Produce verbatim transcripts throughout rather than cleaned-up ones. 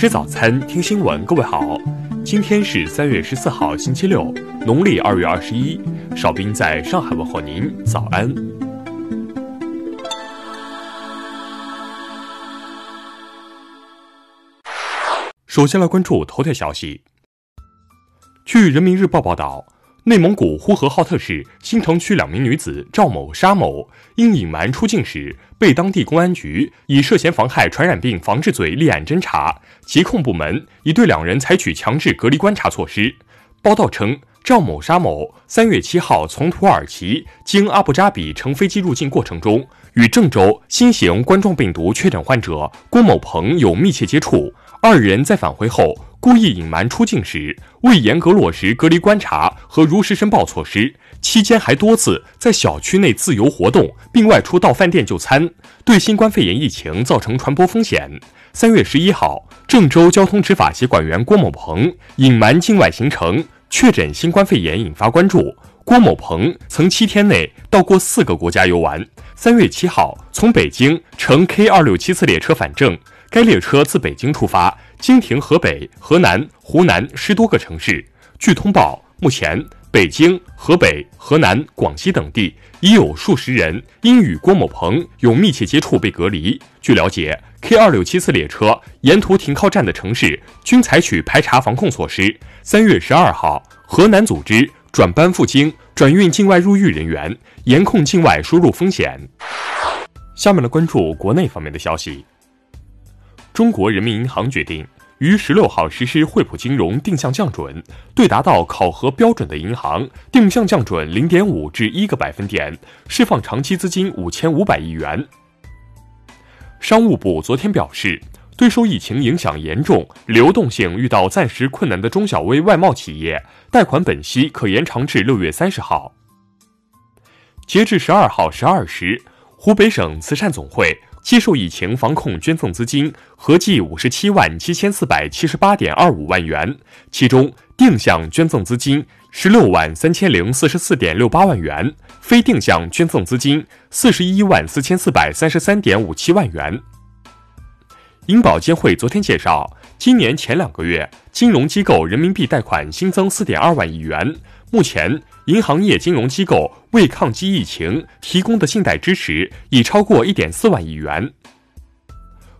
吃早餐，听新闻。各位好，今天是三月十四号，星期六，农历二月二十一。邵兵在上海问候您，早安。首先来关注头条消息。据人民日报报道，内蒙古呼和浩特市新城区两名女子赵某、沙某因隐瞒出境史，被当地公安局以涉嫌妨害传染病防治罪立案侦查，疾控部门已对两人采取强制隔离观察措施。报道称，赵某、沙某三月七号从土耳其经阿布扎比乘飞机入境过程中，与郑州新型冠状病毒确诊患者郭某鹏有密切接触，二人在返回后故意隐瞒出境史，未严格落实隔离观察和如实申报措施，期间还多次在小区内自由活动，并外出到饭店就餐，对新冠肺炎疫情造成传播风险。三月十一号，郑州交通执法协管员郭某鹏隐瞒境外行程，确诊新冠肺炎引发关注。郭某鹏曾七天内到过四个国家游玩。三月七号，从北京乘 K 二六七 次列车返郑。该列车自北京出发，经停河北、河南、湖南十多个城市。据通报，目前北京、河北、河南、广西等地已有数十人因与郭某鹏有密切接触被隔离。据了解， K 二六七 次列车沿途停靠站的城市均采取排查防控措施。三月十二号，河南组织转班赴京转运境外入狱人员，严控境外输入风险。下面来关注国内方面的消息。中国人民银行决定于十六号实施惠普金融定向降准，对达到考核标准的银行定向降准零点五至一个百分点，释放长期资金五千五百亿元。商务部昨天表示，对受疫情影响严重、流动性遇到暂时困难的中小微外贸企业，贷款本息可延长至六月三十号。截至十二号十二时，湖北省慈善总会接受疫情防控捐赠资金合计五十七万七千四百七十八点二五万元，其中定向捐赠资金十六万三千零四十四点六八万元，非定向捐赠资金四十一万四千四百三十三点五七万元。银保监会昨天介绍，今年前两个月，金融机构人民币贷款新增四点二万亿元。目前，银行业金融机构为抗击疫情提供的信贷支持已超过 一点四 万亿元。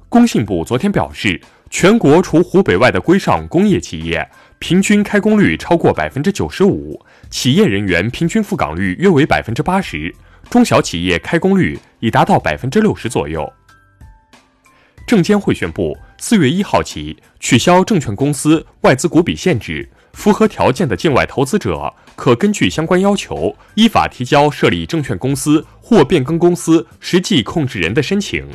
工信部昨天表示，全国除湖北外的规上工业企业平均开工率超过 百分之九十五， 企业人员平均赴岗率约为 百分之八十， 中小企业开工率已达到 百分之六十 左右。证监会宣布四月一号起取消证券公司外资股比限制，符合条件的境外投资者可根据相关要求，依法提交设立证券公司或变更公司实际控制人的申请。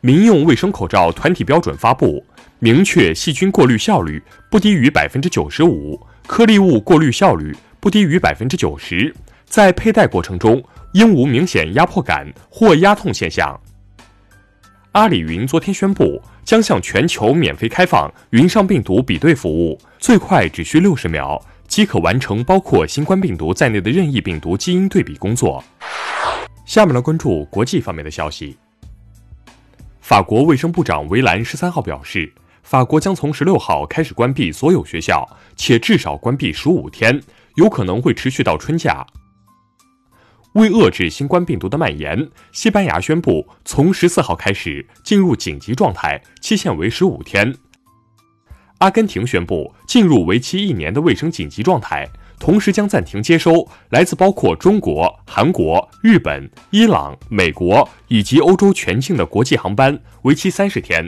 民用卫生口罩团体标准发布，明确细菌过滤效率不低于 百分之九十五， 颗粒物过滤效率不低于 百分之九十， 在佩戴过程中应无明显压迫感或压痛现象。阿里云昨天宣布，将向全球免费开放云上病毒比对服务，最快只需六十秒即可完成包括新冠病毒在内的任意病毒基因对比工作。下面来关注国际方面的消息。法国卫生部长维兰十三号表示，法国将从十六号开始关闭所有学校，且至少关闭十五天，有可能会持续到春假。为遏制新冠病毒的蔓延，西班牙宣布从十四号开始进入紧急状态，期限为十五天。阿根廷宣布进入为期一年的卫生紧急状态，同时将暂停接收来自包括中国、韩国、日本、伊朗、美国以及欧洲全境的国际航班，为期三十天。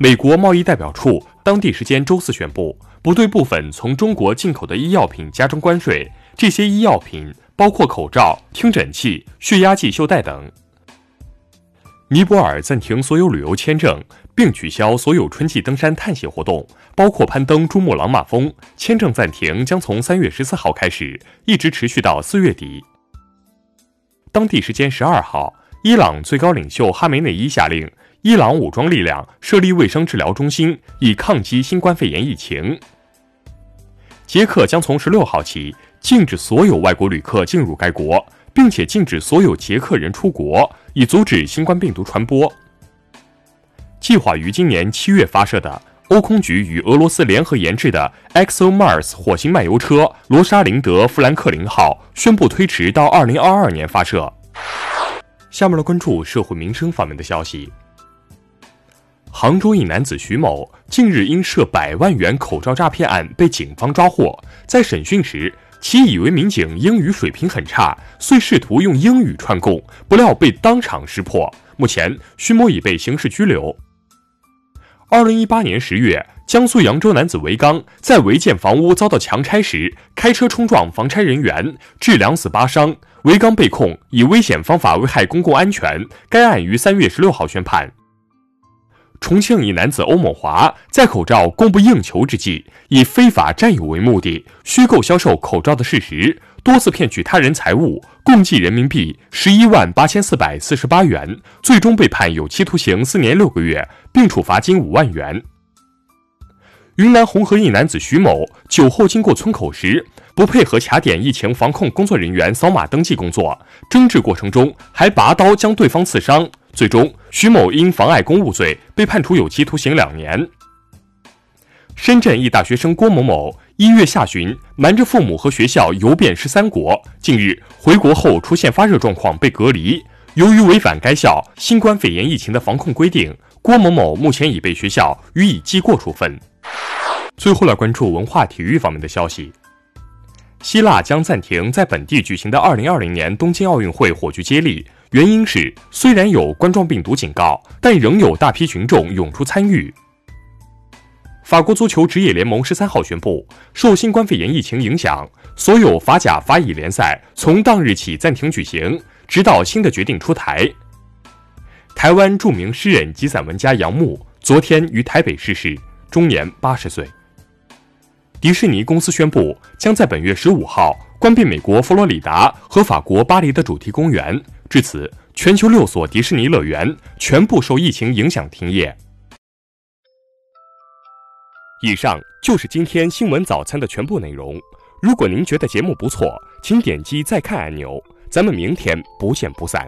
美国贸易代表处当地时间周四宣布，不对部分从中国进口的医药品加征关税，这些医药品包括口罩、听诊器、血压计、袖带等。尼泊尔暂停所有旅游签证，并取消所有春季登山探险活动，包括攀登珠穆朗玛峰。签证暂停将从三月十四号开始，一直持续到四月底。当地时间十二号，伊朗最高领袖哈梅内伊下令，伊朗武装力量设立卫生治疗中心，以抗击新冠肺炎疫情。捷克将从十六号起禁止所有外国旅客进入该国，并且禁止所有捷克人出国，以阻止新冠病毒传播。计划于今年七月发射的欧空局与俄罗斯联合研制的 ExoMars 火星漫游车“罗莎琳德·富兰克林号”宣布推迟到二零二二年发射。下面来关注社会民生方面的消息。杭州一男子徐某近日因涉百万元口罩诈骗案被警方抓获，在审讯时，其以为民警英语水平很差，遂试图用英语串供，不料被当场识破。目前，徐某已被刑事拘留。二零一八年十月，江苏扬州男子韦刚在违建房屋遭到强拆时，开车冲撞防拆人员，致两死八伤。韦刚被控以危险方法危害公共安全，该案于三月十六号宣判。重庆一男子欧某华在口罩供不应求之际，以非法占有为目的，虚构销售口罩的事实，多次骗取他人财物，共计人民币十一万八千四百四十八元，最终被判有期徒刑四年六个月，并处罚金五万元。云南红河一男子徐某酒后经过村口时，不配合卡点疫情防控工作人员扫码登记工作，争执过程中还拔刀将对方刺伤，最终徐某因妨碍公务罪被判处有期徒刑两年。深圳一大学生郭某某一月下旬瞒着父母和学校游遍十三国，近日回国后出现发热状况被隔离，由于违反该校新冠肺炎疫情的防控规定，郭某某目前已被学校予以记过处分。最后来关注文化体育方面的消息。希腊将暂停在本地举行的二零二零年东京奥运会火炬接力，原因是虽然有冠状病毒警告，但仍有大批群众涌出参与。法国足球职业联盟十三号宣布，受新冠肺炎疫情影响，所有法甲、法乙联赛从当日起暂停举行，直到新的决定出台。台湾著名诗人及散文家杨牧昨天于台北逝世，终年八十岁。迪士尼公司宣布，将在本月十五号关闭美国佛罗里达和法国巴黎的主题公园，至此，全球六所迪士尼乐园全部受疫情影响停业。以上就是今天新闻早餐的全部内容。如果您觉得节目不错，请点击再看按钮。咱们明天不见不散。